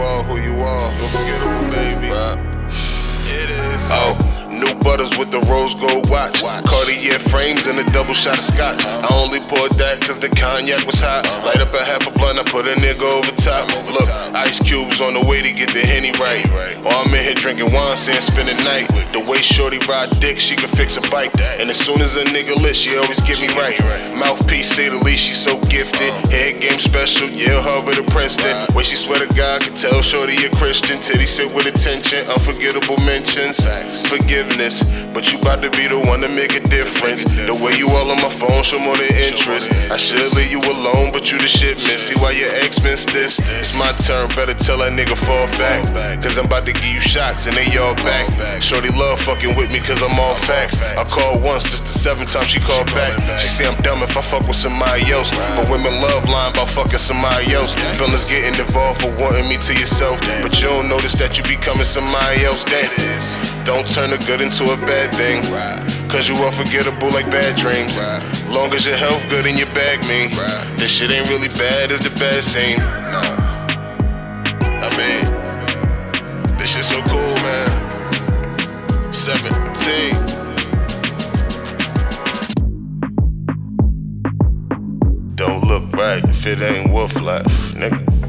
are who you are. Unforgettable, baby. It is. Oh. New butters with the rose gold watch, Cartier frames and a double shot of scotch. I only poured that cause the cognac was hot. Light up a half a blunt, I put a nigga over top. Look, ice cubes on the way to get the Henny right. Or I'm in here drinking wine, saying spend the night. The way shorty ride dick, she can fix a bike. And as soon as a nigga lit, she always get me right. Mouthpiece, say the least, she so gifted. Head game special, Yale, Harvard, to Princeton. Way she swear to God, can tell shorty a Christian. Titty sit with attention, unforgettable mentions. Forgiveness, but you bout to be the one to make a difference. The way you all on my phone, show more than interest. I should leave you alone, but you the shit miss. See why your ex missed this? It's my turn, better tell that nigga fall back. Cause I'm about to give you shots and they all back. Shorty love fucking with me cause I'm all facts. I called once, this the seventh time she called back. She say I'm dumb if I fuck with somebody else. But women love lying about fucking somebody else. Feelings getting involved for wanting me to yourself. But you don't notice that you becoming somebody else. Don't turn the good into a bad thing, cause you unforgettable like bad dreams. Long as your health good and your bag mean, this shit ain't really bad, it's the bad scene. I mean, this shit so cool, man. 17. Don't look right if it ain't wolf life, nigga.